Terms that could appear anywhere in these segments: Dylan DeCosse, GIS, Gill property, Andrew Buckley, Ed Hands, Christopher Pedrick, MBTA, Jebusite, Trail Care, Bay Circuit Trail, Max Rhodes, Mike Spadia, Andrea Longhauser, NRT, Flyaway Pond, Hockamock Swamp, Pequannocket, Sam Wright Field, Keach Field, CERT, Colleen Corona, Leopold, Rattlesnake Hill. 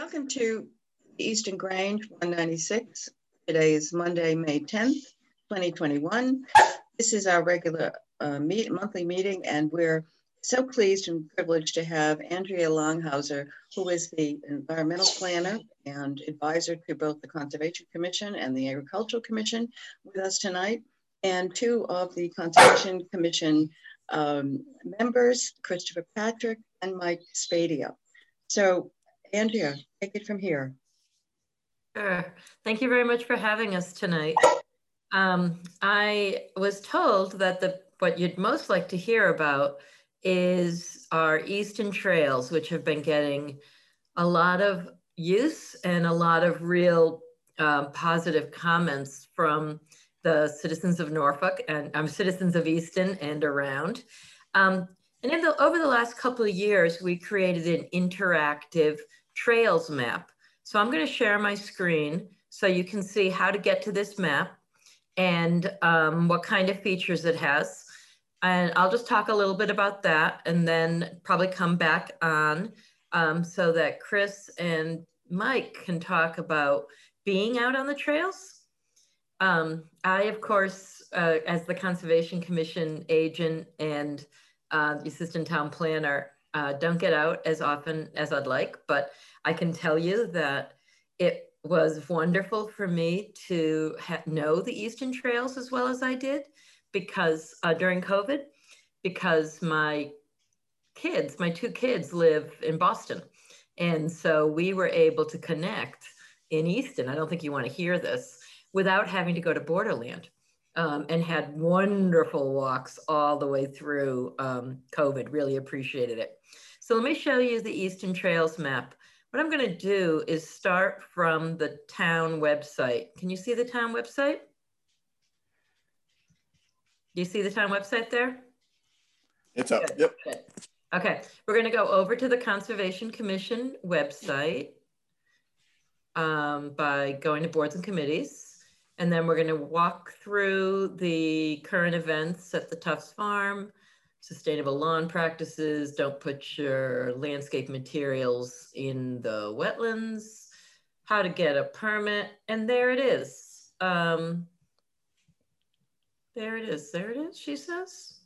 Welcome to Eastern Grange 196. Today is Monday, May 10th, 2021. This is our regular monthly meeting, and we're so pleased and privileged to have Andrea Longhauser, who is the environmental planner and advisor to both the Conservation Commission and the Agricultural Commission with us tonight, and two of the Conservation Commission members, Christopher Pedrick and Mike Spadia. So, Andrea, take it from here. Sure. Thank you very much for having us tonight. I was told that what you'd most like to hear about is our eastern trails, which have been getting a lot of use and a lot of real positive comments from the citizens of Norfolk and citizens of Easton and around. And in over the last couple of years, we created an interactive trails map. So I'm going to share my screen so you can see how to get to this map and what kind of features it has. And I'll just talk a little bit about that and then probably come back on so that Chris and Mike can talk about being out on the trails. I, of course, as the Conservation Commission agent and assistant town planner, don't get out as often as I'd like, but I can tell you that it was wonderful for me to know the Eastern Trails as well as I did because during COVID, because my two kids live in Boston. And so we were able to connect in Easton. I don't think you want to hear this without having to go to Borderland. And had wonderful walks all the way through COVID, really appreciated it. So let me show you the Eastern Trails map. What I'm gonna do is start from the town website. Can you see the town website? Do you see the town website there? It's up, yep. Okay, we're gonna go over to the Conservation Commission website by going to boards and committees. And then we're going to walk through the current events at the Tufts Farm, sustainable lawn practices, don't put your landscape materials in the wetlands, how to get a permit, and there it is. There it is, she says.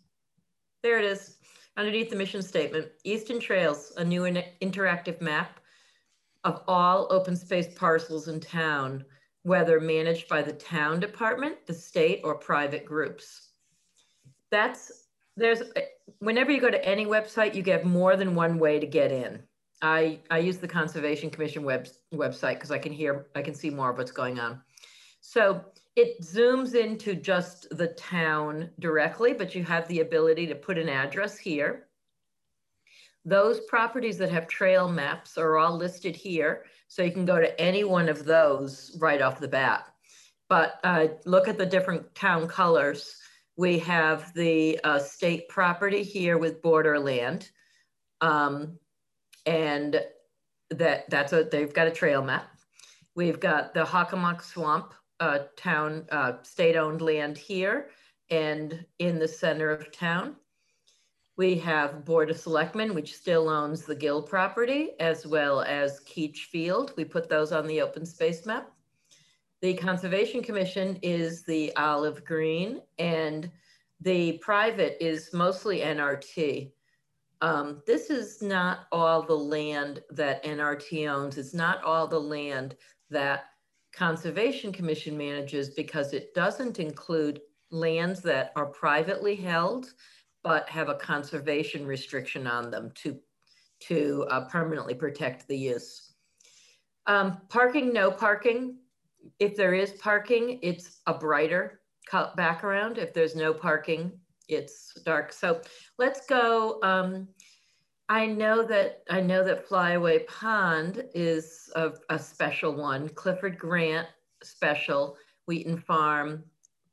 There it is, underneath the mission statement, Eastern Trails, a new interactive map of all open space parcels in town, whether managed by the town department, the state, or private groups. Whenever you go to any website, you get more than one way to get in. I use the Conservation Commission website because I can see more of what's going on. So it zooms into just the town directly, but you have the ability to put an address here. Those properties that have trail maps are all listed here. So you can go to any one of those right off the bat. But look at the different town colors. We have the state property here with Borderland. And they've got a trail map. We've got the Hockamock Swamp town, state-owned land here and in the center of town. We have Board of Selectmen, which still owns the Gill property, as well as Keach Field. We put those on the open space map. The Conservation Commission is the olive green, and the private is mostly NRT. This is not all the land that NRT owns. It's not all the land that Conservation Commission manages because it doesn't include lands that are privately held but have a conservation restriction on them to permanently protect the use. Parking, no parking. If there is parking, it's a brighter background. If there's no parking, it's dark. So let's go. I know that Flyaway Pond is a special one. Clifford Grant, special. Wheaton Farm,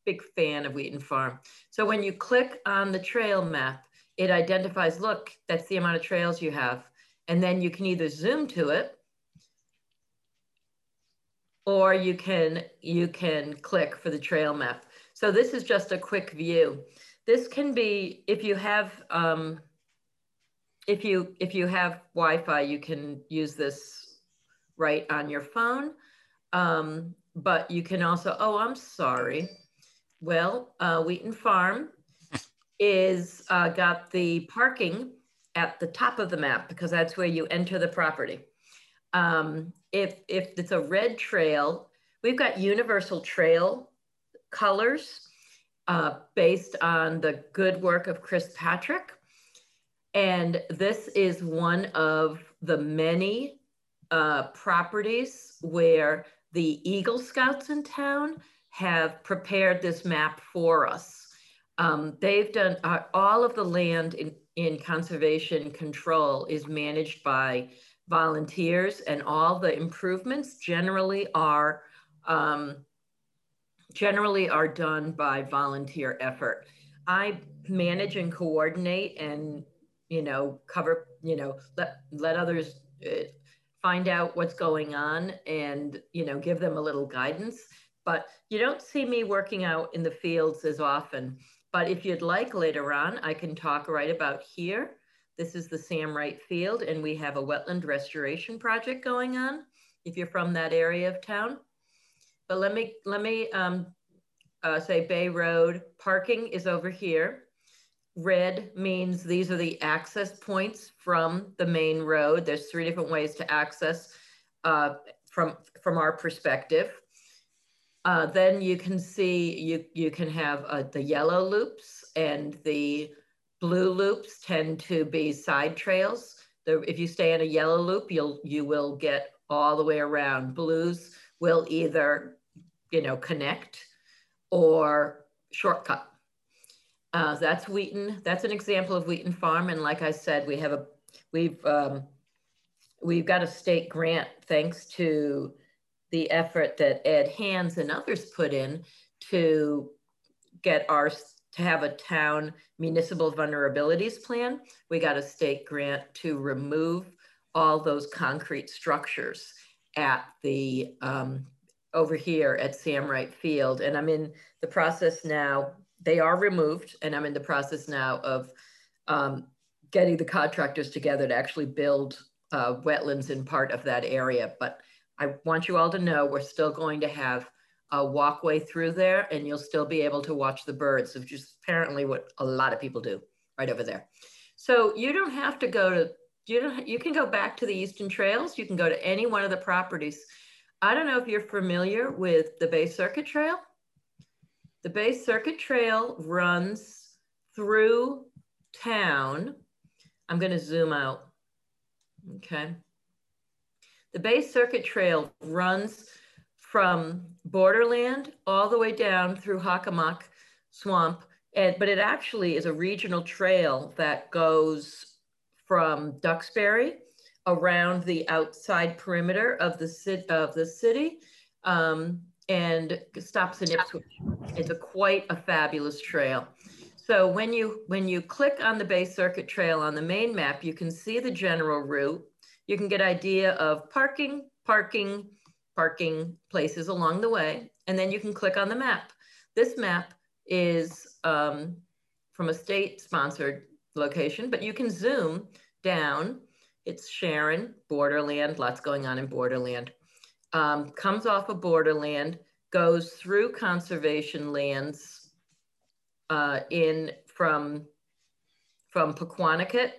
big fan of Wheaton Farm. So when you click on the trail map, it identifies, look, that's the amount of trails you have. And then you can either zoom to it or you can click for the trail map. So this is just a quick view. This can be, if you have Wi-Fi, you can use this right on your phone. But you can also, oh, I'm sorry. Well, Wheaton Farm is got the parking at the top of the map because that's where you enter the property. If it's a red trail, we've got universal trail colors based on the good work of Chris Patrick. And this is one of the many properties where the Eagle Scouts in town have prepared this map for us. They've done all of the land in conservation control is managed by volunteers, and all the improvements generally are done by volunteer effort. I manage and coordinate and, you know, cover, you know, let others find out what's going on and, you know, give them a little guidance. But you don't see me working out in the fields as often. But if you'd like later on, I can talk right about here. This is the Sam Wright Field, and we have a wetland restoration project going on if you're from that area of town. But let me say Bay Road, parking is over here. Red means these are the access points from the main road. There's three different ways to access from our perspective. Then you can see, you can have the yellow loops, and the blue loops tend to be side trails. If you stay in a yellow loop, you will get all the way around. Blues will either, you know, connect or shortcut. That's Wheaton. That's an example of Wheaton Farm. And like I said, we have we've got a state grant thanks to the effort that Ed Hands and others put in to get to have a town municipal vulnerabilities plan. We got a state grant to remove all those concrete structures at the, over here at Sam Wright Field. And I'm in the process now, they are removed, and I'm in the process now of getting the contractors together to actually build wetlands in part of that area. But I want you all to know we're still going to have a walkway through there, and you'll still be able to watch the birds, which is apparently what a lot of people do right over there. So you don't have to go to, you can go back to the Eastern Trails. You can go to any one of the properties. I don't know if you're familiar with the Bay Circuit Trail. The Bay Circuit Trail runs through town. I'm gonna zoom out, okay. The Bay Circuit Trail runs from Borderland all the way down through Hockamock Swamp, but it actually is a regional trail that goes from Duxbury around the outside perimeter of the city and stops in Ipswich. It's quite a fabulous trail. So when you click on the Bay Circuit Trail on the main map, you can see the general route. You can get idea of parking, parking, parking places along the way, and then you can click on the map. This map is from a state-sponsored location, but you can zoom down. It's Sharon, Borderland, lots going on in Borderland. Comes off of Borderland, goes through conservation lands from Pequannocket,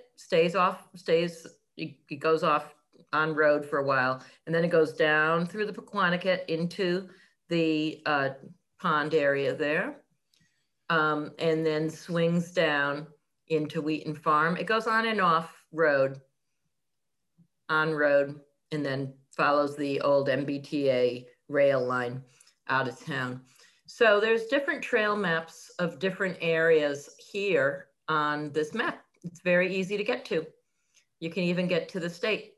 it goes off on road for a while, and then it goes down through the Pequanticut into the pond area there, and then swings down into Wheaton Farm. It goes on and off road, on road, and then follows the old MBTA rail line out of town. So there's different trail maps of different areas here on this map. It's very easy to get to. You can even get to the state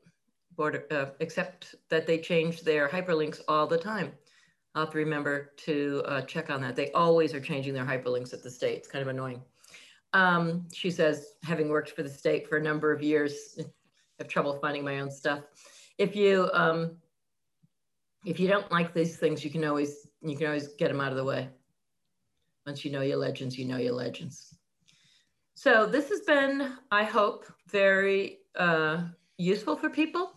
border, except that they change their hyperlinks all the time. I'll have to remember to check on that. They always are changing their hyperlinks at the state. It's kind of annoying. She says, having worked for the state for a number of years, I have trouble finding my own stuff. If you don't like these things, you can always get them out of the way. Once you know your legends, you know your legends. So this has been, I hope, very useful for people.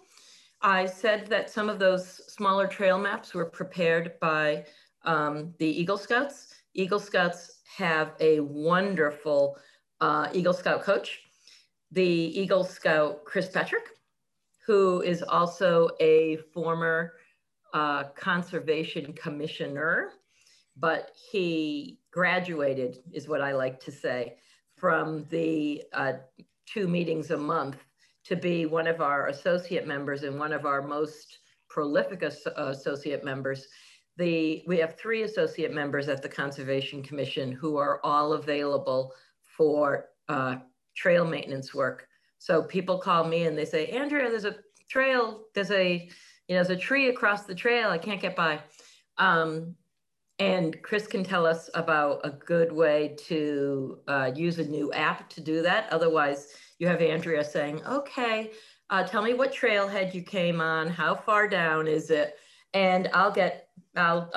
I said that some of those smaller trail maps were prepared by the Eagle Scouts. Eagle Scouts have a wonderful Eagle Scout coach, the Eagle Scout Chris Pedrick, who is also a former conservation commissioner, but he graduated, is what I like to say, from the 2 meetings a month to be one of our associate members and one of our most prolific associate members. We have 3 associate members at the Conservation Commission who are all available for trail maintenance work. So people call me and they say, Andrea, there's a trail, there's a tree across the trail, I can't get by. And Chris can tell us about a good way to use a new app to do that. Otherwise, you have Andrea saying, okay, tell me what trailhead you came on, how far down is it? And I'll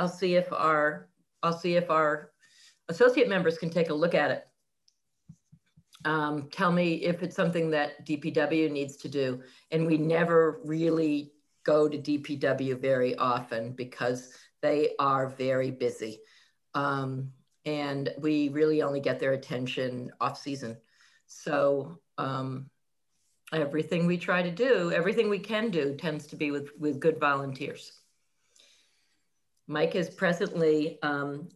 see if our associate members can take a look at it. Tell me if it's something that DPW needs to do. And we never really go to DPW very often because they are very busy. And we really only get their attention off season. So everything we try to do, everything we can do tends to be with good volunteers. Mike is presently one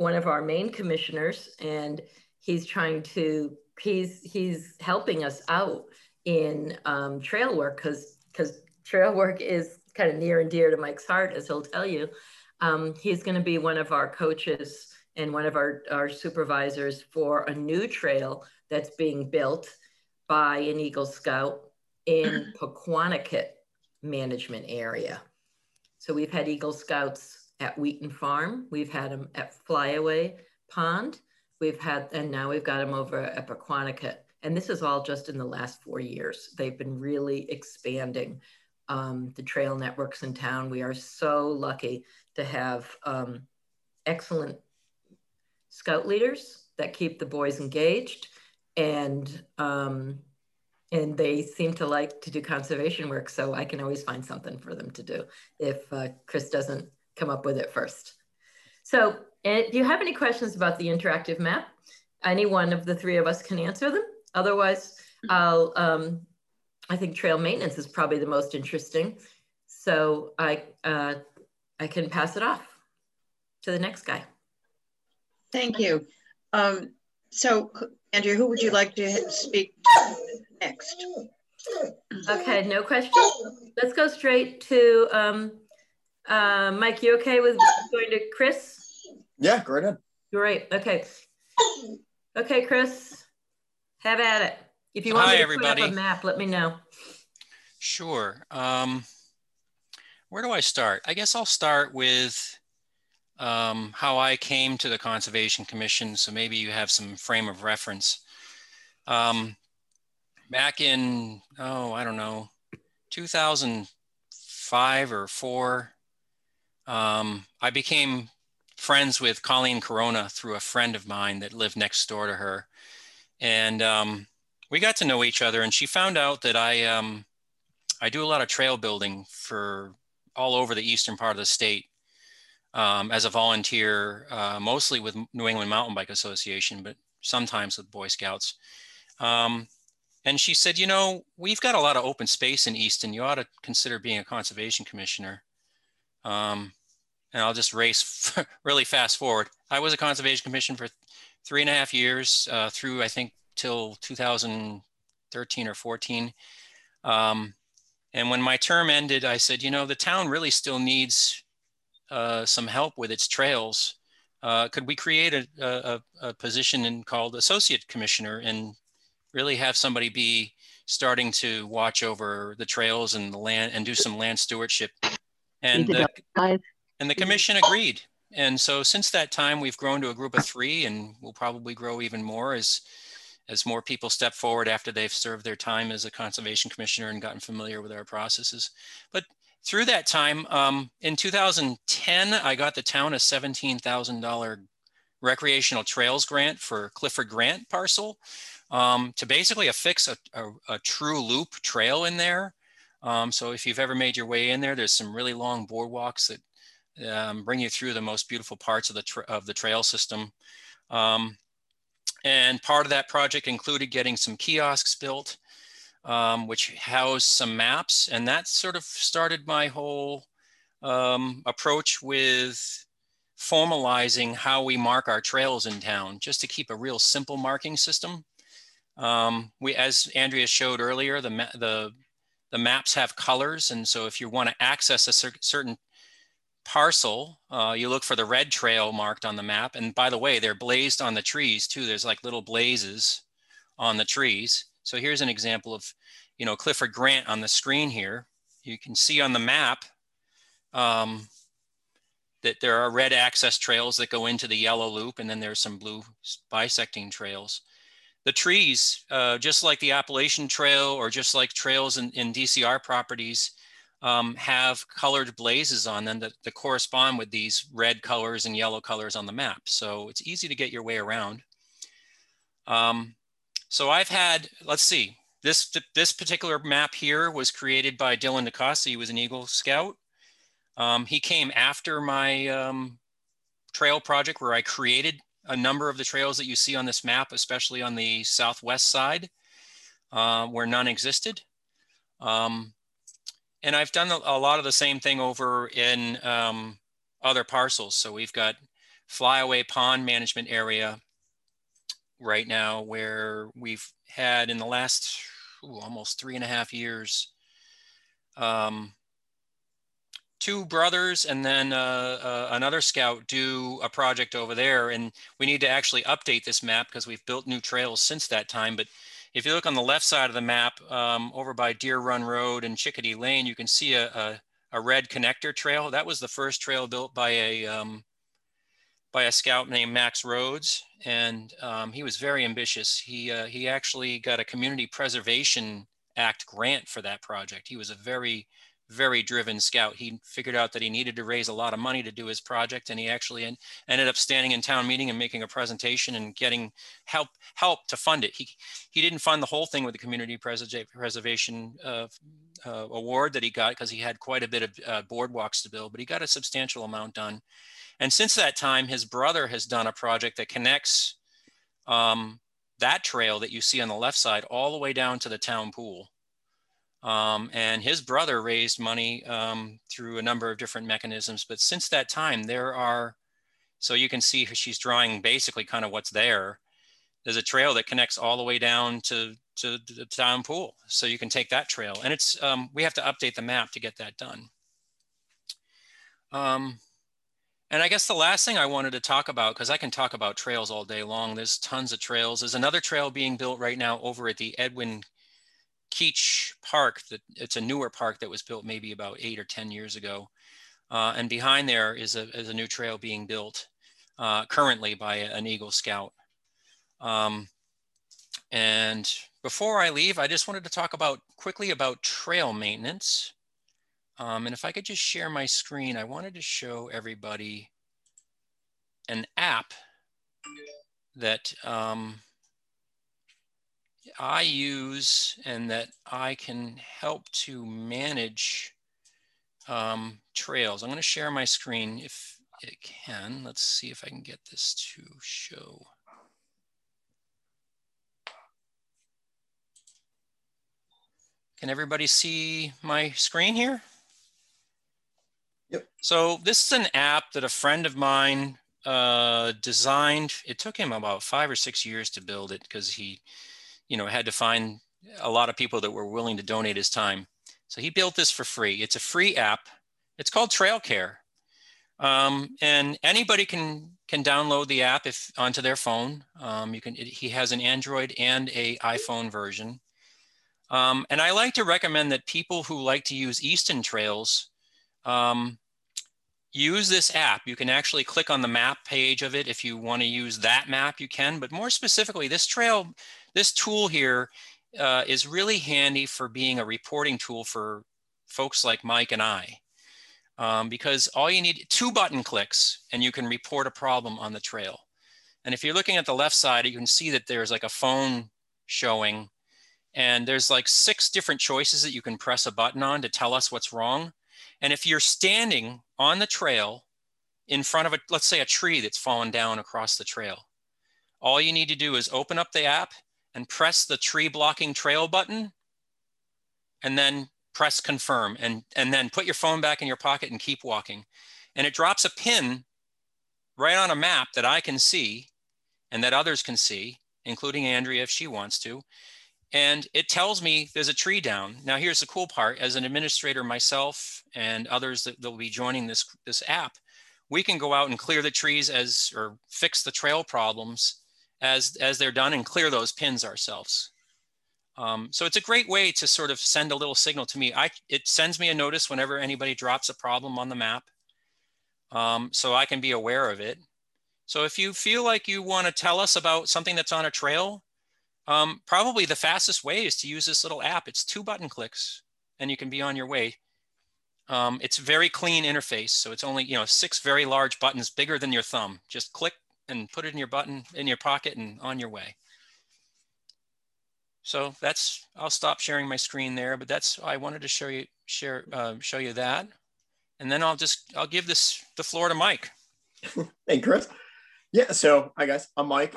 of our main commissioners, and he's trying to, he's helping us out in trail work because trail work is kind of near and dear to Mike's heart, as he'll tell you. He's going to be one of our coaches and one of our supervisors for a new trail that's being built by an Eagle Scout in Pequannocket management area. So we've had Eagle Scouts at Wheaton Farm. We've had them at Flyaway Pond. We've had, and now we've got them over at Pequanticut. And this is all just in the last 4 years. They've been really expanding the trail networks in town. We are so lucky to have excellent scout leaders that keep the boys engaged, and they seem to like to do conservation work. So I can always find something for them to do if Chris doesn't come up with it first. So if you have any questions about the interactive map, any one of the 3 of us can answer them. Otherwise, I'll, I think trail maintenance is probably the most interesting. So I can pass it off to the next guy. Thank you. So Andrea, who would you like to speak to next? Okay, no question. Let's go straight to Mike. You okay with going to Chris? Yeah, go right ahead. Great. Okay. Okay, Chris, have at it. If you want me to put up a map, let me know. Sure. Where do I start? I guess I'll start with how I came to the Conservation Commission. So maybe you have some frame of reference. Back in, oh, I don't know, 2005 or 4, I became friends with Colleen Corona through a friend of mine that lived next door to her. And we got to know each other, and she found out that I do a lot of trail building for all over the eastern part of the state as a volunteer, mostly with New England Mountain Bike Association, but sometimes with Boy Scouts. And she said, you know, we've got a lot of open space in Easton. You ought to consider being a conservation commissioner. And I'll just race really fast forward. I was a conservation commission for 3.5 years through, I think, till 2013 or 14. And when my term ended, I said, you know, the town really still needs some help with its trails. Could we create a position called associate commissioner and really have somebody be starting to watch over the trails and the land and do some land stewardship? And the commission agreed. And so since that time, we've grown to a group of 3, and we'll probably grow even more as more people step forward after they've served their time as a conservation commissioner and gotten familiar with our processes. But through that time, in 2010, I got the town a $17,000 recreational trails grant for Clifford Grant parcel to basically affix a true loop trail in there. So if you've ever made your way in there, there's some really long boardwalks that bring you through the most beautiful parts of the trail system. And part of that project included getting some kiosks built, which housed some maps. And that sort of started my whole approach with formalizing how we mark our trails in town, just to keep a real simple marking system. We, as Andrea showed earlier, the maps have colors. And so if you want to access a certain parcel, you look for the red trail marked on the map. And by the way, they're blazed on the trees too. There's like little blazes on the trees. So here's an example of, you know, Clifford Grant on the screen here. You can see on the map that there are red access trails that go into the yellow loop, and then there's some blue bisecting trails. The trees, just like the Appalachian Trail or just like trails in DCR properties, have colored blazes on them that correspond with these red colors and yellow colors on the map. So it's easy to get your way around. So I've had, let's see, this particular map here was created by Dylan DeCosse. He was an Eagle Scout. He came after my trail project where I created a number of the trails that you see on this map, especially on the southwest side where none existed. And I've done a lot of the same thing over in other parcels. So we've got Flyaway Pond management area right now where we've had in the last almost 3.5 years, two brothers and then another scout do a project over there. And we need to actually update this map because we've built new trails since that time. But if you look on the left side of the map over by Deer Run Road and Chickadee Lane, you can see a red connector trail. That was the first trail built by a scout named Max Rhodes. And he was very ambitious. He actually got a Community Preservation Act grant for that project. He was a very driven scout. He figured out that he needed to raise a lot of money to do his project, and he actually ended up standing in town meeting and making a presentation and getting help to fund it. He didn't fund the whole thing with the Community Preservation Award that he got, because he had quite a bit of boardwalks to build, but he got a substantial amount done. And since that time, his brother has done a project that connects that trail that you see on the left side all the way down to the town pool. And his brother raised money through a number of different mechanisms. But since that time, there are, so you can see she's drawing basically kind of what's there. There's a trail that connects all the way down to the town pool. So you can take that trail. And it's, we have to update the map to get that done. And I guess the last thing I wanted to talk about, because I can talk about trails all day long, there's tons of trails. There's another trail being built right now over at the Edwin Keach Park. It's a newer park that was built maybe about 8 or 10 years ago. And behind there is a new trail being built currently by an Eagle Scout. And before I leave, I just wanted to talk quickly about trail maintenance. And if I could just share my screen, I wanted to show everybody an app that I use and that I can help to manage trails. I'm going to share my screen if it can. Let's see if I can get this to show. Can everybody see my screen here? Yep. So this is an app that a friend of mine designed. It took him about 5 or 6 years to build it, because he had to find a lot of people that were willing to donate his time. So he built this for free. It's a free app. It's called Trail Care. And anybody can download the app onto their phone. He has an Android and an iPhone version. And I like to recommend that people who like to use Eastern trails use this app. You can actually click on the map page of it. If you want to use that map, you can. But more specifically, this tool here is really handy for being a reporting tool for folks like Mike and I, because all you need, 2 button clicks and you can report a problem on the trail. And if you're looking at the left side, you can see that there's like a phone showing, And there's like 6 different choices that you can press a button on to tell us what's wrong. And if you're standing on the trail in front of, let's say, a tree that's fallen down across the trail, all you need to do is open up the app and press the tree blocking trail button, and then press confirm, and then put your phone back in your pocket and keep walking. And it drops a pin right on a map that I can see and that others can see, including Andrea if she wants to. And it tells me there's a tree down. Now here's the cool part, as an administrator myself and others that will be joining this app, we can go out and clear the trees or fix the trail problems as they're done and clear those pins ourselves. So it's a great way to sort of send a little signal to me. It sends me a notice whenever anybody drops a problem on the map, so I can be aware of it. So if you feel like you want to tell us about something that's on a trail, probably the fastest way is to use this little app. It's 2 button clicks and you can be on your way. It's very clean interface. So it's only, 6 very large buttons bigger than your thumb. Just click and put it in your pocket and on your way. So that's, I'll stop sharing my screen there, but that's, I wanted to show you that. And then I'll give the floor to Mike. Hey, Chris. Yeah, so hi guys, I'm Mike.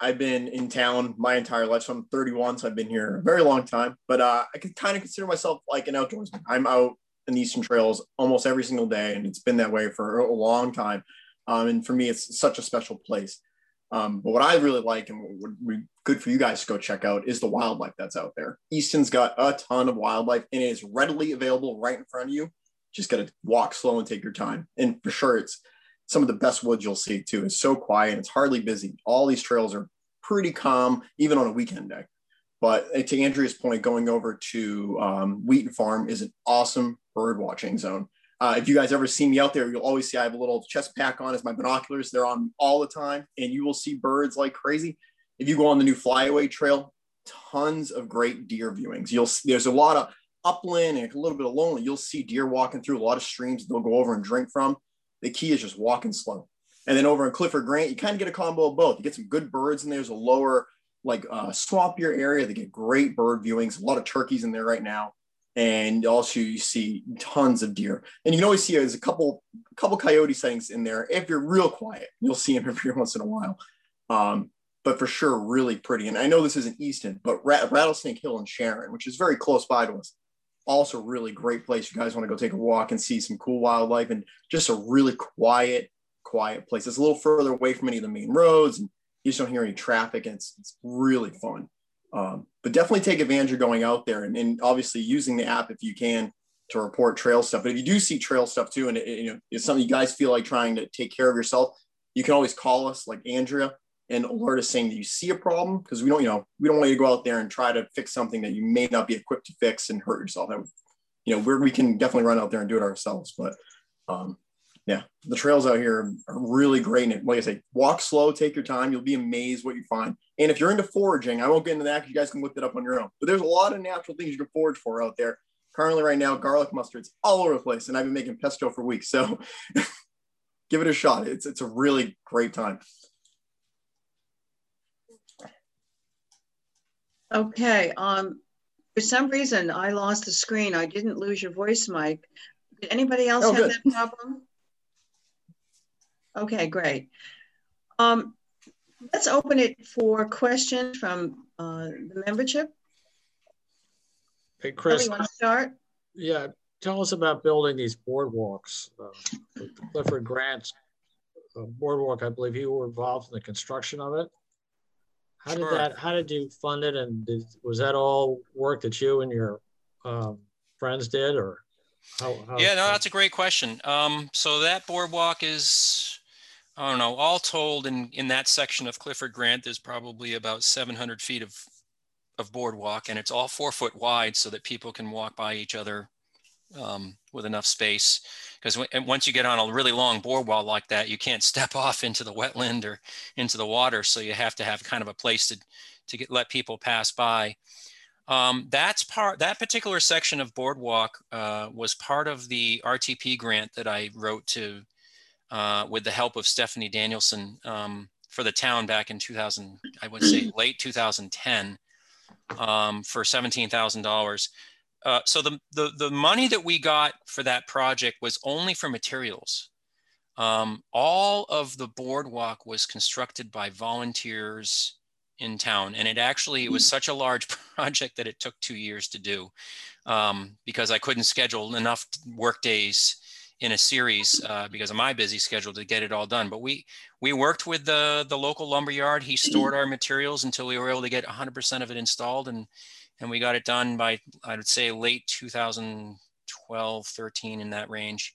I've been in town my entire life, so I'm 31, so I've been here a very long time, but I could kind of consider myself like an outdoorsman. I'm out in the Eastern Trails almost every single day, and it's been that way for a long time. And for me, it's such a special place. But what I really like and what would be good for you guys to go check out is the wildlife that's out there. Easton's got a ton of wildlife and it is readily available right in front of you. Just got to walk slow and take your time. And for sure, it's some of the best woods you'll see too. It's so quiet. It's hardly busy. All these trails are pretty calm, even on a weekend day. But to Andrea's point, going over to Wheaton Farm is an awesome bird watching zone. If you guys ever see me out there, you'll always see I have a little chest pack on as my binoculars. They're on all the time, and you will see birds like crazy. If you go on the new Flyaway Trail, tons of great deer viewings. You'll see, there's a lot of upland and a little bit of lonely. You'll see deer walking through a lot of streams they'll go over and drink from. The key is just walking slow. And then over in Clifford Grant, you kind of get a combo of both. You get some good birds, and there's a lower, like swampier area. They get great bird viewings. A lot of turkeys in there right now. And also you see tons of deer, and you can always see there's a couple coyote sightings in there. If you're real quiet, you'll see them every once in a while. But for sure, really pretty. And I know this isn't Easton, but Rattlesnake Hill in Sharon, which is very close by to us, also really great place. You guys want to go take a walk and see some cool wildlife, and just a really quiet place. It's a little further away from any of the main roads, and you just don't hear any traffic, and it's really fun. But definitely take advantage of going out there and obviously using the app if you can to report trail stuff. But if you do see trail stuff too, and it's something you guys feel like trying to take care of yourself, you can always call us like Andrea and alert us saying that you see a problem, because we don't want you to go out there and try to fix something that you may not be equipped to fix and hurt yourself. That would, we can definitely run out there and do it ourselves. But yeah, the trails out here are really great. And like I say, walk slow, take your time. You'll be amazed what you find. And if you're into foraging, I won't get into that because you guys can look that up on your own. But there's a lot of natural things you can forage for out there. Currently right now, garlic mustard's all over the place. And I've been making pesto for weeks. So give it a shot. It's a really great time. Okay. For some reason, I lost the screen. I didn't lose your voice, Mike. Did anybody else have that problem? Okay, great. Let's open it for questions from the membership. Hey, Chris. Everyone start? Yeah, tell us about building these boardwalks. Clifford Grant's boardwalk, I believe you were involved in the construction of it. How did that? How did you fund it? And was that all work that you and your friends did, or? Yeah, no, that's a great question. So that boardwalk is, I don't know, all told in that section of Clifford Grant, there's probably about 700 feet of boardwalk, and it's all 4-foot wide so that people can walk by each other with enough space. Because once you get on a really long boardwalk like that, you can't step off into the wetland or into the water. So you have to have kind of a place to let people pass by. That particular section of boardwalk was part of the RTP grant that I wrote to with the help of Stephanie Danielson for the town back in 2000, I would say late 2010. for $17,000. So the money that we got for that project was only for materials. All of the boardwalk was constructed by volunteers in town. And it was such a large project that it took 2 years to do, because I couldn't schedule enough work days in a series because of my busy schedule to get it all done. But we worked with the local lumberyard. He stored our materials until we were able to get 100% of it installed. And we got it done by, I would say, late 2012, 13, in that range.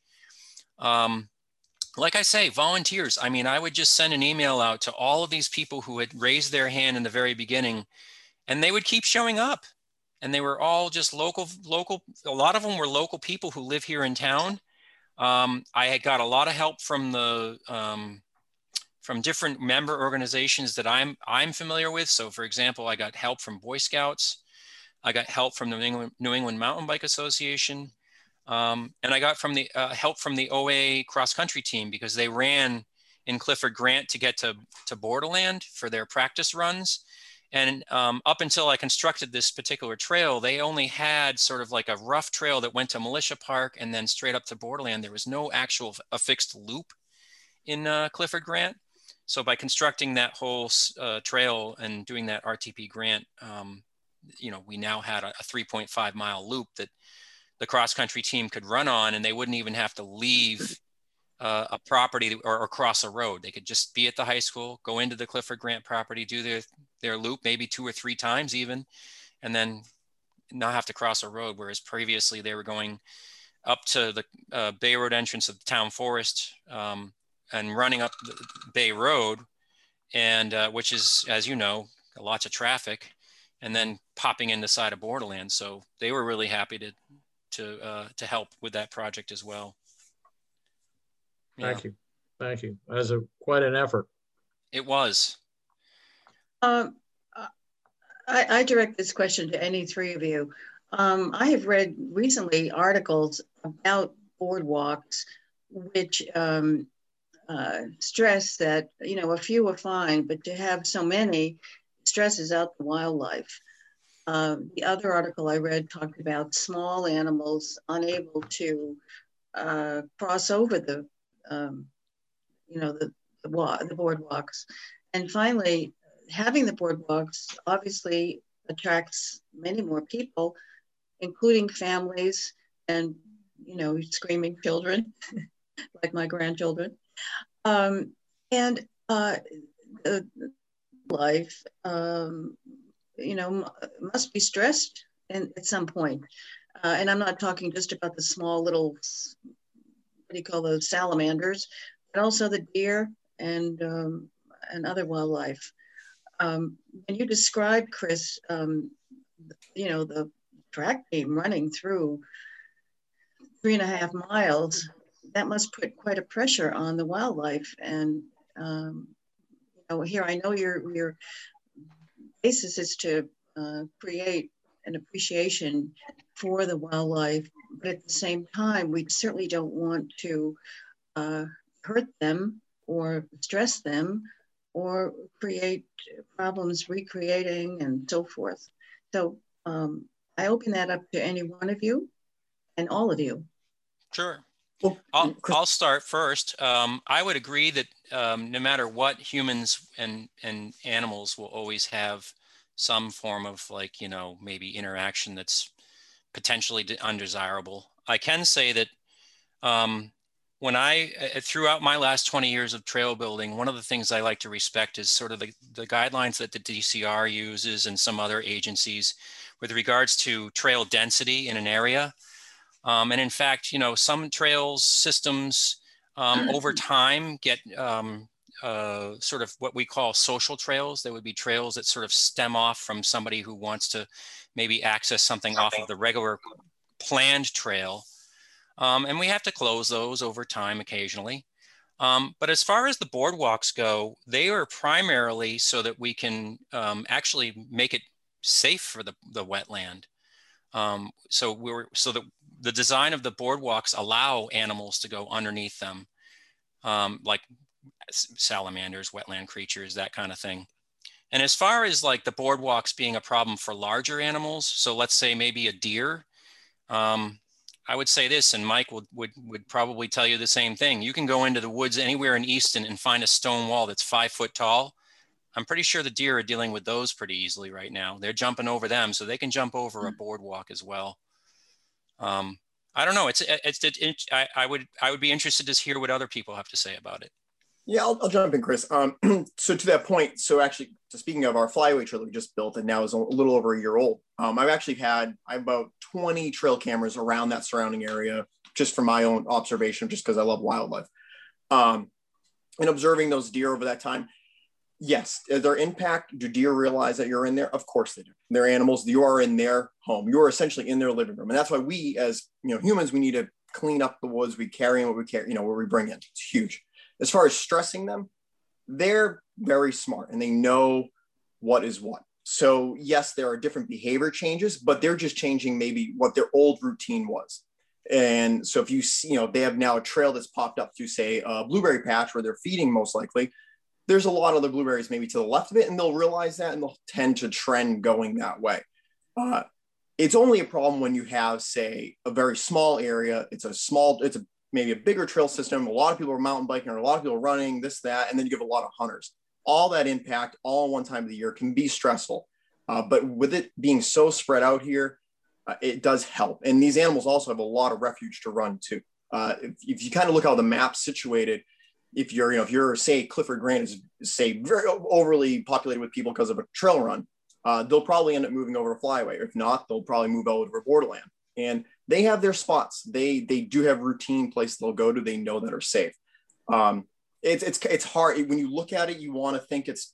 Like I say, volunteers. I mean, I would just send an email out to all of these people who had raised their hand in the very beginning, and they would keep showing up. And they were all just local. A lot of them were local people who live here in town. I had got a lot of help from the from different member organizations that I'm familiar with. So, for example, I got help from Boy Scouts. I got help from the New England Mountain Bike Association. And I got help from the OA cross-country team, because they ran in Clifford Grant to get to Borderland for their practice runs. And up until I constructed this particular trail, they only had sort of like a rough trail that went to Militia Park and then straight up to Borderland. There was no actual affixed loop in Clifford Grant. So by constructing that whole trail and doing that RTP grant, you know, we now had a 3.5 mile loop that the cross-country team could run on, and they wouldn't even have to leave a property or cross a road. They could just be at the high school, go into the Clifford Grant property, do their loop maybe 2 or 3 times even, and then not have to cross a road, whereas previously they were going up to the Bay Road entrance of the town forest and running up the Bay Road, and which is, as you know, lots of traffic, and then popping in the side of Borderland. So they were really happy to help with that project as well. Yeah. Thank you. Thank you. That was quite an effort. It was. I direct this question to any three of you. I have read recently articles about boardwalks, which stress that, you know, a few are fine, but to have so many stresses out the wildlife. The other article I read talked about small animals unable to cross over the, you know, the boardwalks. And finally, having the boardwalks obviously attracts many more people, including families and, you know, screaming children, like my grandchildren. The life, you know, must be stressed at some point. And I'm not talking just about the small little, what do you call those, salamanders, but also the deer and other wildlife. When you described, Chris, you know, the track team running through 3.5 miles, that must put quite a pressure on the wildlife. And, you know, here, I know you're basis is to create an appreciation for the wildlife, but at the same time, we certainly don't want to hurt them or stress them or create problems recreating and so forth. So I open that up to any one of you and all of you. Sure. I'll start first. I would agree that no matter what, humans and animals will always have some form of, like, you know, maybe interaction that's potentially undesirable. I can say that when throughout my last 20 years of trail building, one of the things I like to respect is sort of the guidelines that the DCR uses and some other agencies with regards to trail density in an area. And in fact, you know, some trails systems over time get sort of what we call social trails. There would be trails that sort of stem off from somebody who wants to maybe access something off of the regular planned trail. And we have to close those over time occasionally. But as far as the boardwalks go, they are primarily so that we can actually make it safe for the wetland. So that the design of the boardwalks allow animals to go underneath them, like salamanders, wetland creatures, that kind of thing. And as far as like the boardwalks being a problem for larger animals, so let's say maybe a deer, I would say this, and Mike would probably tell you the same thing. You can go into the woods anywhere in Easton and find a stone wall that's 5 foot tall. I'm pretty sure the deer are dealing with those pretty easily right now. They're jumping over them, so they can jump over a boardwalk as well. I don't know. I would be interested to hear what other people have to say about it. Yeah, I'll jump in, Chris. So to that point, so actually, so speaking of our Flyaway Trail that we just built and now is a little over a year old, I have about 20 trail cameras around that surrounding area, just from my own observation, just because I love wildlife. And observing those deer over that time, yes, their impact, do deer realize that you're in there? Of course they do. They're animals, you are in their home. You're essentially in their living room. And that's why we, as humans, we need to clean up the woods. We carry in what we carry, what we bring in. It's huge. As far as stressing them, they're very smart and they know what is what. So yes, there are different behavior changes, but they're just changing maybe what their old routine was. And so if you see, they have now a trail that's popped up through, say, a blueberry patch where they're feeding most likely, there's a lot of the blueberries maybe to the left of it, and they'll realize that and they'll tend to trend going that way. It's only a problem when you have, say, a very small area. It's maybe a bigger trail system. A lot of people are mountain biking or a lot of people are running this, that, and then you have a lot of hunters. All that impact all in one time of the year can be stressful. But with it being so spread out here, it does help. And these animals also have a lot of refuge to run to. If you kind of look how the map's situated, if you're say Clifford Grant is say very overly populated with people because of a trail run, they'll probably end up moving over to Flyaway. If not, they'll probably move over to Borderland. And they have their spots. They do have routine places they'll go to. They know that are safe. It's hard when you look at it. You want to think it's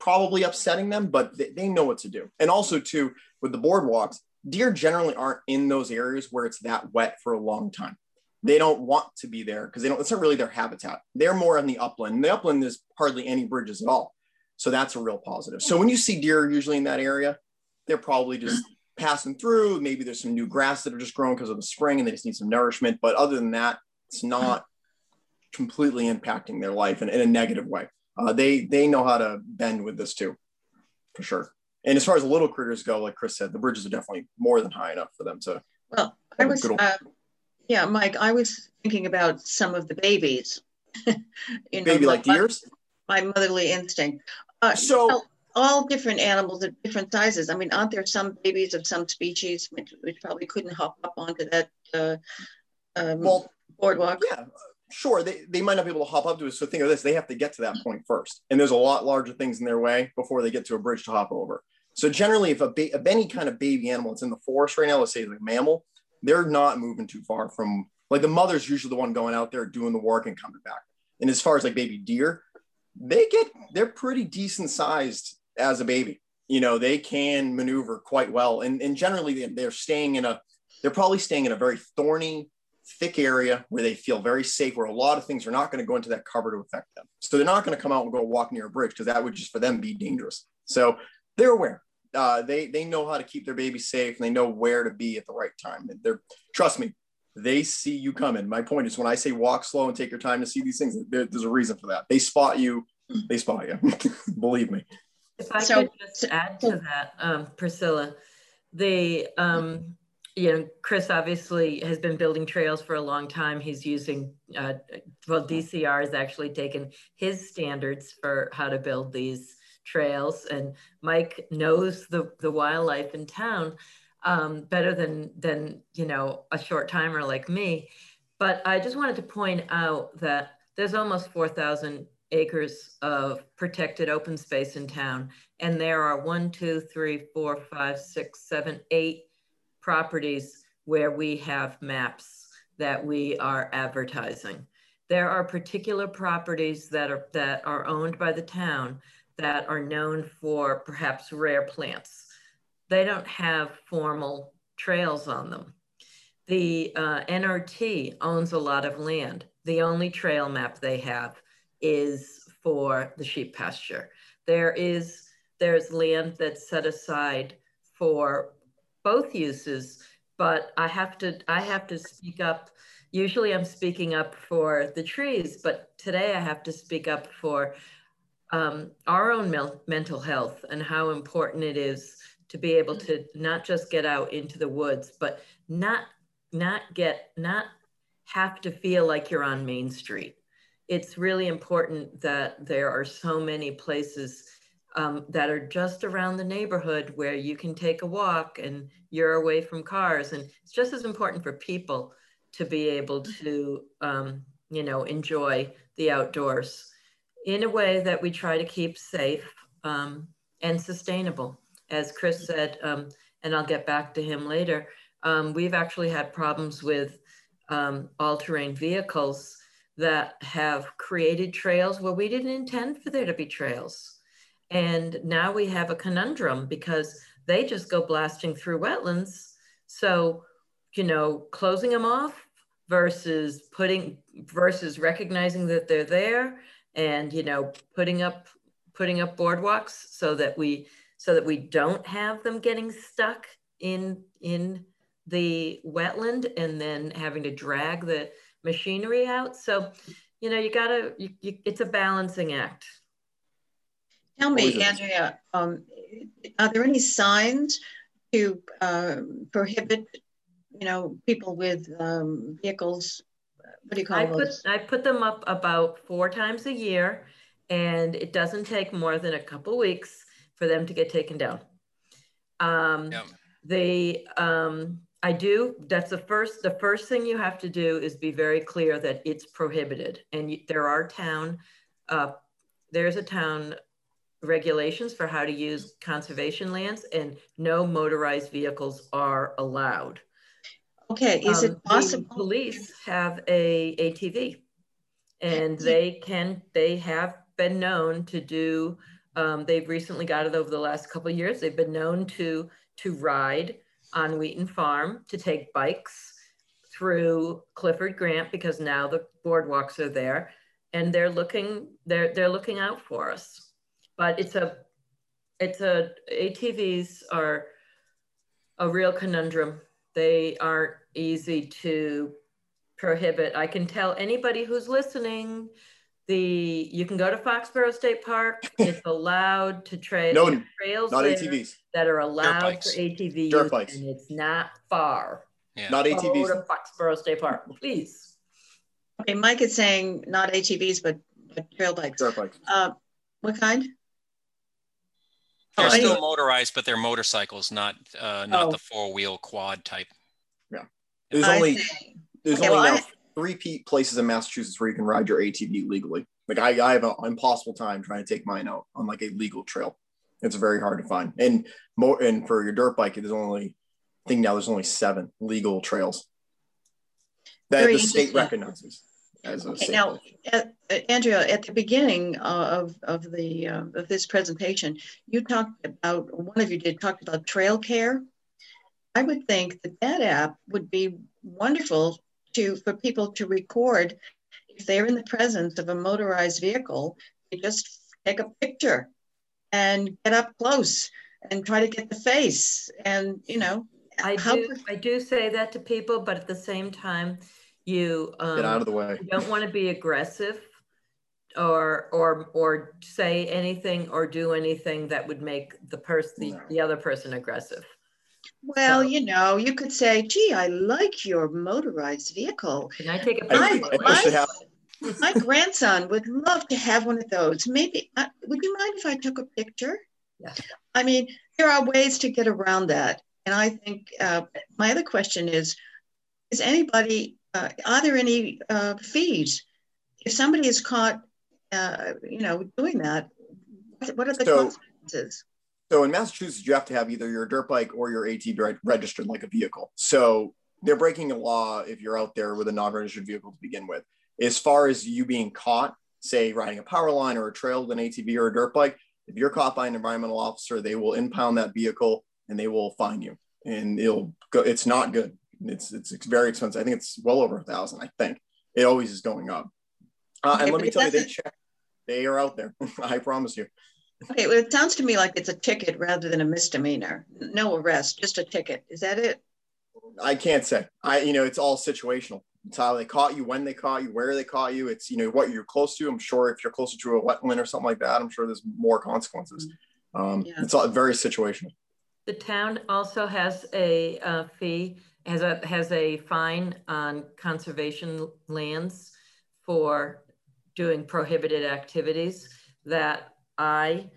probably upsetting them, but they know what to do. And also too, with the boardwalks, deer generally aren't in those areas where it's that wet for a long time. They don't want to be there because it's not really their habitat. They're more in the upland. In the upland, there's hardly any bridges at all. So that's a real positive. So when you see deer usually in that area, they're probably just passing through. Maybe there's some new grass that are just growing because of the spring and they just need some nourishment. But other than that, it's not completely impacting their life in a negative way. They know how to bend with this too, for sure. And as far as little critters go, like Chris said, the bridges are definitely more than high enough for them to. Well, I was, yeah, Mike, I was thinking about some of the babies. Baby like deers? My motherly instinct. All different animals of different sizes. I mean, aren't there some babies of some species which probably couldn't hop up onto that boardwalk? Yeah, sure. They might not be able to hop up to it. So think of this, they have to get to that point first. And there's a lot larger things in their way before they get to a bridge to hop over. So generally, if any kind of baby animal that's in the forest right now, let's say like a mammal, they're not moving too far from, like the mother's usually the one going out there doing the work and coming back. And as far as like baby deer, they're pretty decent sized as a baby. They can maneuver quite well. And generally they're probably staying in a very thorny, thick area where they feel very safe, where a lot of things are not going to go into that cover to affect them. So they're not going to come out and go walk near a bridge because that would just for them be dangerous. So they're aware. They know how to keep their baby safe and they know where to be at the right time. Trust me, they see you coming. My point is when I say walk slow and take your time to see these things, there's a reason for that. They spot you, believe me. If I could just add to that, Priscilla, Chris obviously has been building trails for a long time. He's using, DCR has actually taken his standards for how to build these trails. And Mike knows the wildlife in town better than a short timer like me. But I just wanted to point out that there's almost 4,000 acres of protected open space in town. And there are 1, 2, 3, 4, 5, 6, 7, 8 properties where we have maps that we are advertising. There are particular properties that are owned by the town that are known for perhaps rare plants. They don't have formal trails on them. The NRT owns a lot of land. The only trail map they have is for the sheep pasture. There's land that's set aside for both uses, but I have to speak up. Usually I'm speaking up for the trees, but today I have to speak up for our own mental health and how important it is to be able to not just get out into the woods, but not have to feel like you're on Main Street. It's really important that there are so many places that are just around the neighborhood where you can take a walk and you're away from cars. And it's just as important for people to be able to, you know, enjoy the outdoors in a way that we try to keep safe and sustainable. As Chris said, and I'll get back to him later, we've actually had problems with all-terrain vehicles that have created trails where we didn't intend for there to be trails. And now we have a conundrum because they just go blasting through wetlands. So, you know, closing them off versus recognizing that they're there and, you know, putting up boardwalks so that we don't have them getting stuck in the wetland and then having to drag the machinery out. So, you know, it's a balancing act. Tell me, Andrea, are there any signs to prohibit, you know, people with vehicles? What do you call those? I put them up about 4 times a year, and it doesn't take more than a couple weeks for them to get taken down. That's the first thing you have to do is be very clear that it's prohibited. And there are there's a town regulations for how to use conservation lands, and no motorized vehicles are allowed. Okay, is it possible? The police have a ATV, and they have been known to do, they've recently got it over the last couple of years, they've been known to ride on Wheaton Farm, to take bikes through Clifford Grant, because now the boardwalks are there, and they're looking out for us. But ATVs are a real conundrum. They aren't easy to prohibit. I can tell anybody who's listening, you can go to Foxboro State Park. It's allowed to trail. No, trails not ATVs. That are allowed for ATVs. Dirt bikes. And it's not far. Yeah. Not ATVs. Go to Foxboro State Park, please. Okay, Mike is saying not ATVs, but trail bikes. Dirt bikes. What kind? They're still motorized, but they're motorcycles, not the four-wheel quad type. Yeah, there's only now 3 places in Massachusetts where you can ride your ATV legally. Like I have an impossible time trying to take mine out on like a legal trail. It's very hard to find. And for your dirt bike, there's only 7 legal trails that the state recognizes. Okay, now, Andrea, at the beginning of this presentation, you talked about, one of you did, talked about Trail Care. I would think that app would be wonderful for people to record if they're in the presence of a motorized vehicle. You just take a picture and get up close and try to get the face, and you know. I do say that to people, but at the same time, get out of the way. You don't want to be aggressive or say anything or do anything that would make the other person aggressive. Well, you know, you could say, gee, I like your motorized vehicle. Can I take a picture? My grandson would love to have one of those. Maybe, would you mind if I took a picture? Yeah. I mean, there are ways to get around that. And I think my other question is anybody, are there any fees? If somebody is caught, you know, doing that, what are the consequences? So in Massachusetts, you have to have either your dirt bike or your ATV registered like a vehicle. So they're breaking a law if you're out there with a non-registered vehicle to begin with. As far as you being caught, say riding a power line or a trail with an ATV or a dirt bike, if you're caught by an environmental officer, they will impound that vehicle and they will fine you. And it's not good. It's very expensive. I think it's well over $1,000. I think it always is going up. And let me tell you, they are out there. I promise you. Okay, well, it sounds to me like it's a ticket rather than a misdemeanor. No arrest, just a ticket. Is that it? I can't say. You know, it's all situational. It's how they caught you, when they caught you, where they caught you. It's, you know, what you're close to. I'm sure if you're closer to a wetland or something like that, I'm sure there's more consequences. Yeah. It's all very situational. The town also has a fee, has a fine on conservation lands for doing prohibited activities that I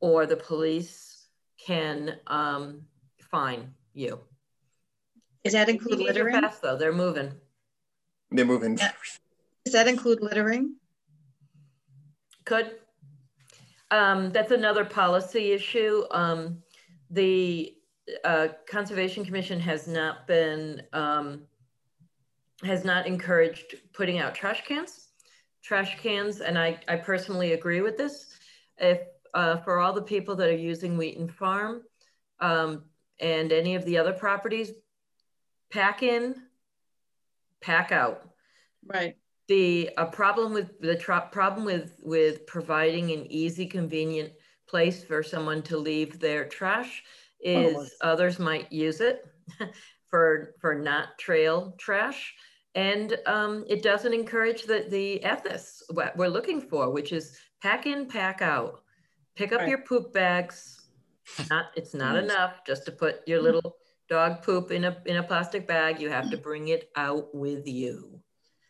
or the police can fine you. Does that include littering? They're fast though, they're moving. They're moving. Yeah. Does that include littering? Could. That's another policy issue. The Conservation Commission has not encouraged putting out trash cans, and I personally agree with this. If for all the people that are using Wheaton Farm and any of the other properties, pack in, pack out. Right. The problem with providing an easy, convenient place for someone to leave their trash is others might use it for not trail trash. And it doesn't encourage the ethos, what we're looking for, which is pack in, pack out. Pick up your poop bags. It's not enough just to put your little dog poop in a plastic bag. You have to bring it out with you.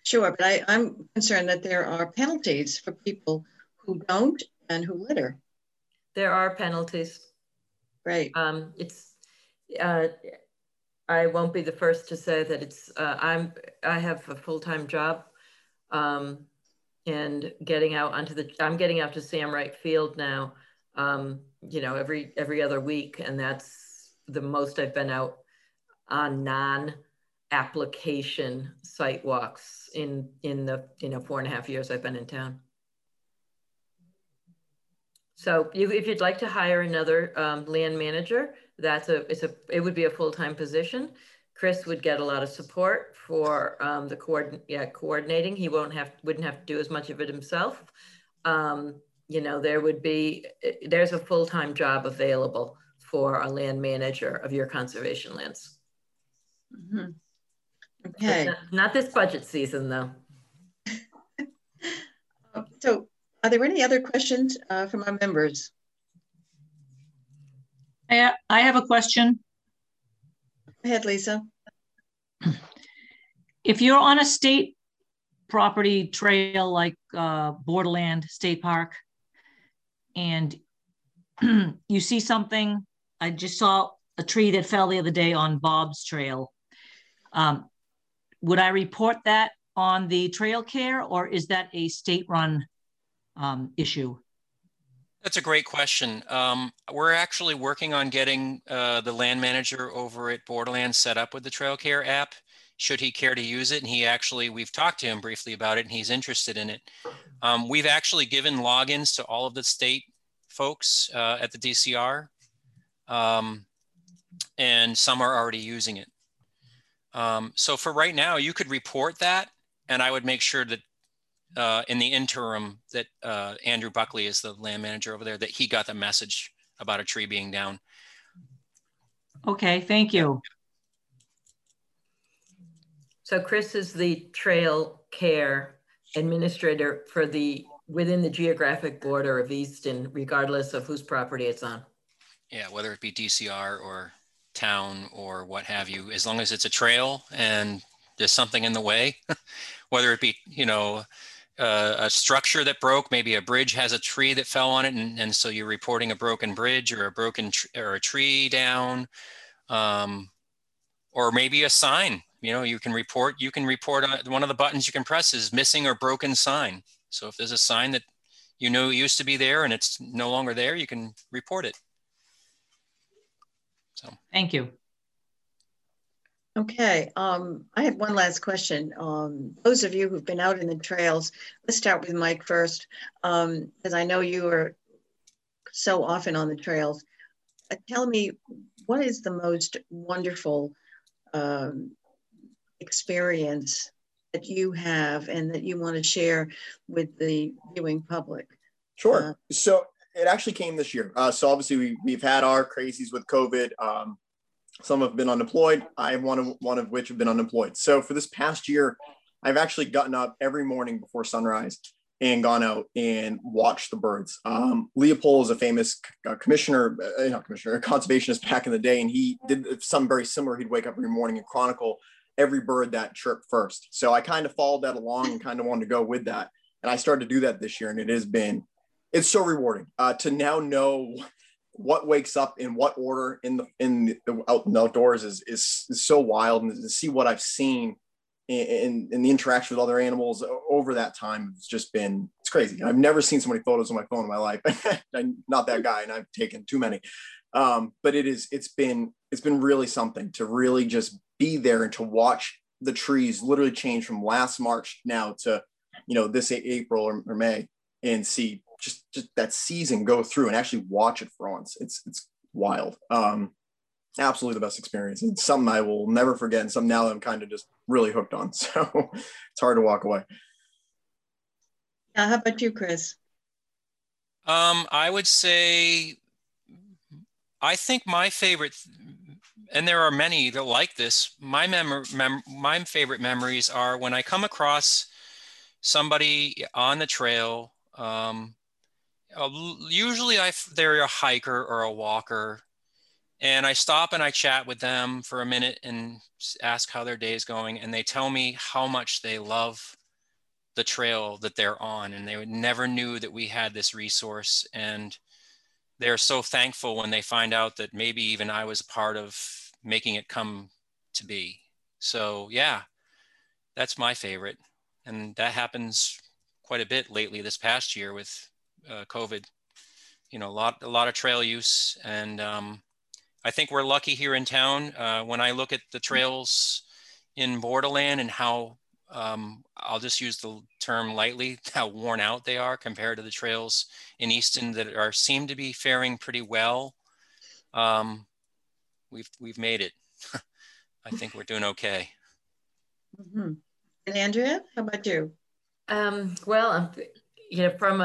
Sure, but I'm concerned that there are penalties for people who don't and who litter. There are penalties. Right. I won't be the first to say that it's, I have a full-time job and getting out onto the, I'm getting out to Sam Wright Field now, you know, every other week. And that's the most I've been out on non-application site walks in the, you know, 4.5 years I've been in town. So if you'd like to hire another land manager, it would be a full-time position. Chris would get a lot of support for the coordinating. He wouldn't have to do as much of it himself. You know, there's a full-time job available for a land manager of your conservation lands. Mm-hmm. Okay. Not this budget season though. So, are there any other questions from our members? I have a question. Go ahead, Lisa. If you're on a state property trail like Borderland State Park, and you see something, I just saw a tree that fell the other day on Bob's trail. Would I report that on the Trail Care, or is that a state-run issue? That's a great question. We're actually working on getting the land manager over at Borderland set up with the Trail Care app, should he care to use it. And we've talked to him briefly about it, and he's interested in it. We've actually given logins to all of the state folks at the DCR, and some are already using it. So for right now, you could report that, and I would make sure that in the interim that Andrew Buckley is the land manager over there, that he got the message about a tree being down. Okay, thank you. So Chris is the Trail Care administrator for within the geographic border of Easton, regardless of whose property it's on. Yeah, whether it be DCR or town or what have you, as long as it's a trail and there's something in the way, whether it be, you know, a structure that broke, maybe a bridge has a tree that fell on it, and so you're reporting a broken bridge or a tree down, or maybe a sign. You know, you can report on one of the buttons you can press is missing or broken sign. So if there's a sign that you know used to be there and it's no longer there, you can report it. So thank you. Okay, I have one last question. Those of you who've been out in the trails, let's start with Mike first, because I know you are so often on the trails. Tell me, what is the most wonderful experience that you have and that you want to share with the viewing public? Sure. So it actually came this year. So obviously we've had our crazies with COVID. Some have been unemployed. I one of which have been unemployed. So for this past year, I've actually gotten up every morning before sunrise and gone out and watched the birds. Leopold is a famous conservationist back in the day, and he did something very similar. He'd wake up every morning and chronicle every bird that chirped first. So I kind of followed that along and kind of wanted to go with that. And I started to do that this year, and it has been, it's so rewarding to now know what wakes up in what order in the outdoors is so wild, and to see what I've seen in the interaction with other animals over that time, it's just been, it's crazy. I've never seen so many photos on my phone in my life. I'm not that guy, and I've taken too many. But it's been really something to really just be there and to watch the trees literally change from last March now to, you know, this April or May, and see just that season go through and actually watch it for once. It's wild. Absolutely the best experience, and something I will never forget, and something now that I'm kind of just really hooked on, so it's hard to walk away. Yeah, how about you, Chris? I would say, I think my favorite, and there are many that like this, my favorite memories are when I come across somebody on the trail. Usually they're a hiker or a walker, and I stop and I chat with them for a minute and ask how their day is going. And they tell me how much they love the trail that they're on. And they never knew that we had this resource. And they're so thankful when they find out that maybe even I was a part of making it come to be. So yeah, that's my favorite. And that happens quite a bit lately this past year with COVID, you know, a lot of trail use. And, I think we're lucky here in town. When I look at the trails in Borderland and how, I'll just use the term lightly, how worn out they are compared to the trails in Easton that seem to be faring pretty well. We've made it. I think we're doing okay. Mm-hmm. And Andrea, how about you? Well, you know, from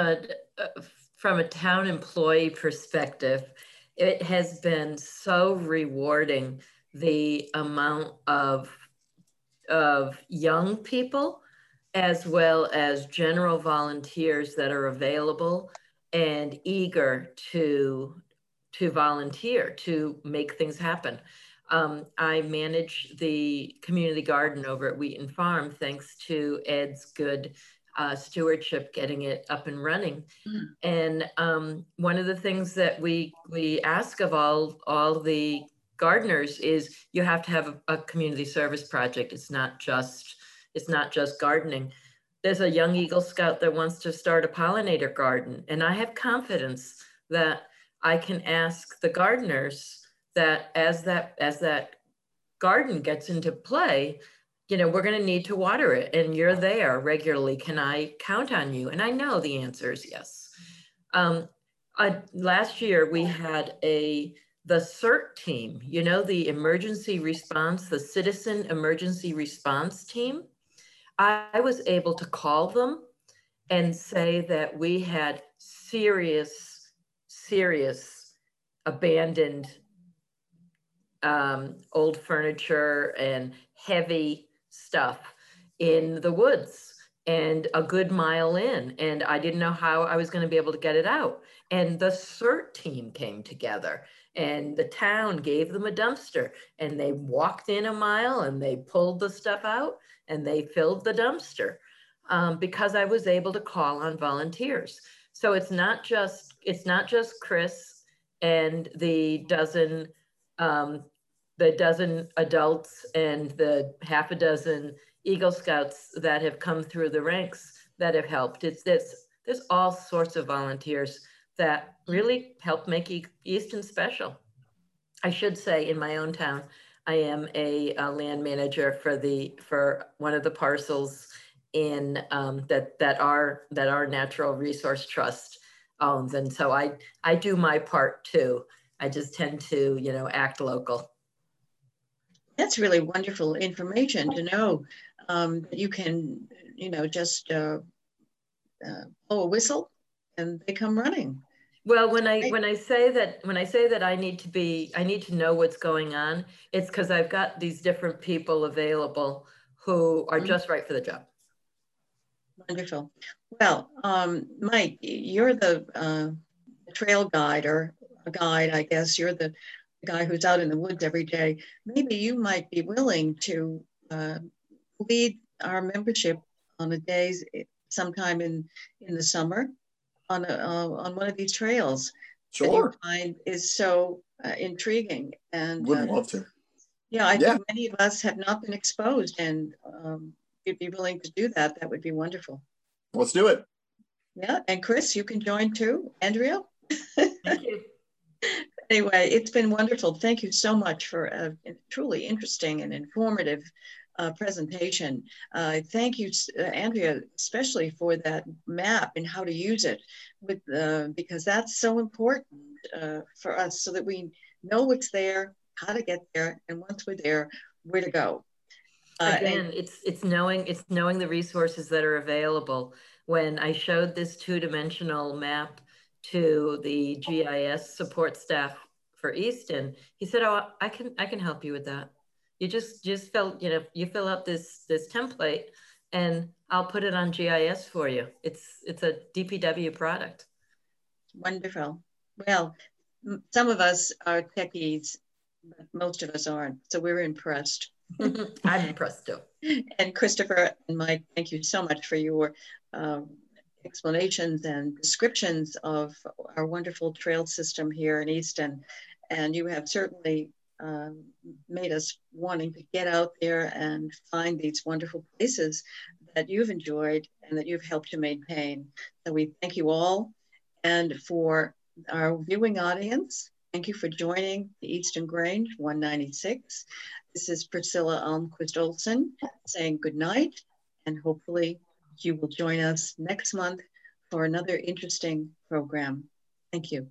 a town employee perspective, it has been so rewarding, the amount of young people, as well as general volunteers that are available and eager to volunteer, to make things happen. I manage the community garden over at Wheaton Farm, thanks to Ed's good stewardship, getting it up and running. Mm. And one of the things that we ask of all the gardeners is you have to have a community service project. It's not just gardening. There's a young Eagle Scout that wants to start a pollinator garden, and I have confidence that I can ask the gardeners that as that garden gets into play, you know, we're going to need to water it, and you're there regularly. Can I count on you? And I know the answer is yes. Last year we had the CERT team, you know, the Citizen Emergency Response Team. I was able to call them and say that we had serious, serious abandoned old furniture and heavy stuff in the woods, and a good mile in, and I didn't know how I was going to be able to get it out. And the CERT team came together, and the town gave them a dumpster, and they walked in a mile and they pulled the stuff out and they filled the dumpster, because I was able to call on volunteers. So it's not just Chris and the dozen adults and the half a dozen Eagle Scouts that have come through the ranks that have helped. There's all sorts of volunteers that really help make Easton special. I should say, in my own town, I am a land manager for one of the parcels in that our Natural Resource Trust owns, and so I do my part too. I just tend to, you know, act local. That's really wonderful information to know. You can, you know, just blow a whistle and they come running. Well, when I say that I need to know what's going on, it's because I've got these different people available who are just right for the job. Wonderful. Well, Mike, you're the trail guide, or a guide, I guess. You're the guy who's out in the woods every day. Maybe you might be willing to lead our membership on a day sometime in the summer on one of these trails. Sure. That you find is so intriguing. And would love to. Yeah, I think many of us have not been exposed, and you'd be willing to do that. That would be wonderful. Let's do it. Yeah, and Chris, you can join too. Andrea? Thank you. Anyway, it's been wonderful. Thank you so much for a truly interesting and informative presentation. Thank you, Andrea, especially for that map and how to use it, with because that's so important for us, so that we know what's there, how to get there, and once we're there, where to go. Again, it's knowing the resources that are available. When I showed this two-dimensional map to the GIS support staff for Easton, he said, "Oh, I can help you with that. You just fill out this template, and I'll put it on GIS for you. It's a DPW product." Wonderful. Well, some of us are techies, but most of us aren't. So we're impressed. I'm impressed too. And Christopher and Mike, thank you so much for your explanations and descriptions of our wonderful trail system here in Easton. And you have certainly made us wanting to get out there and find these wonderful places that you've enjoyed and that you've helped to maintain. So we thank you all. And for our viewing audience, thank you for joining the Eastern Grange 196. This is Priscilla Almquist-Olson saying good night, and hopefully you will join us next month for another interesting program. Thank you.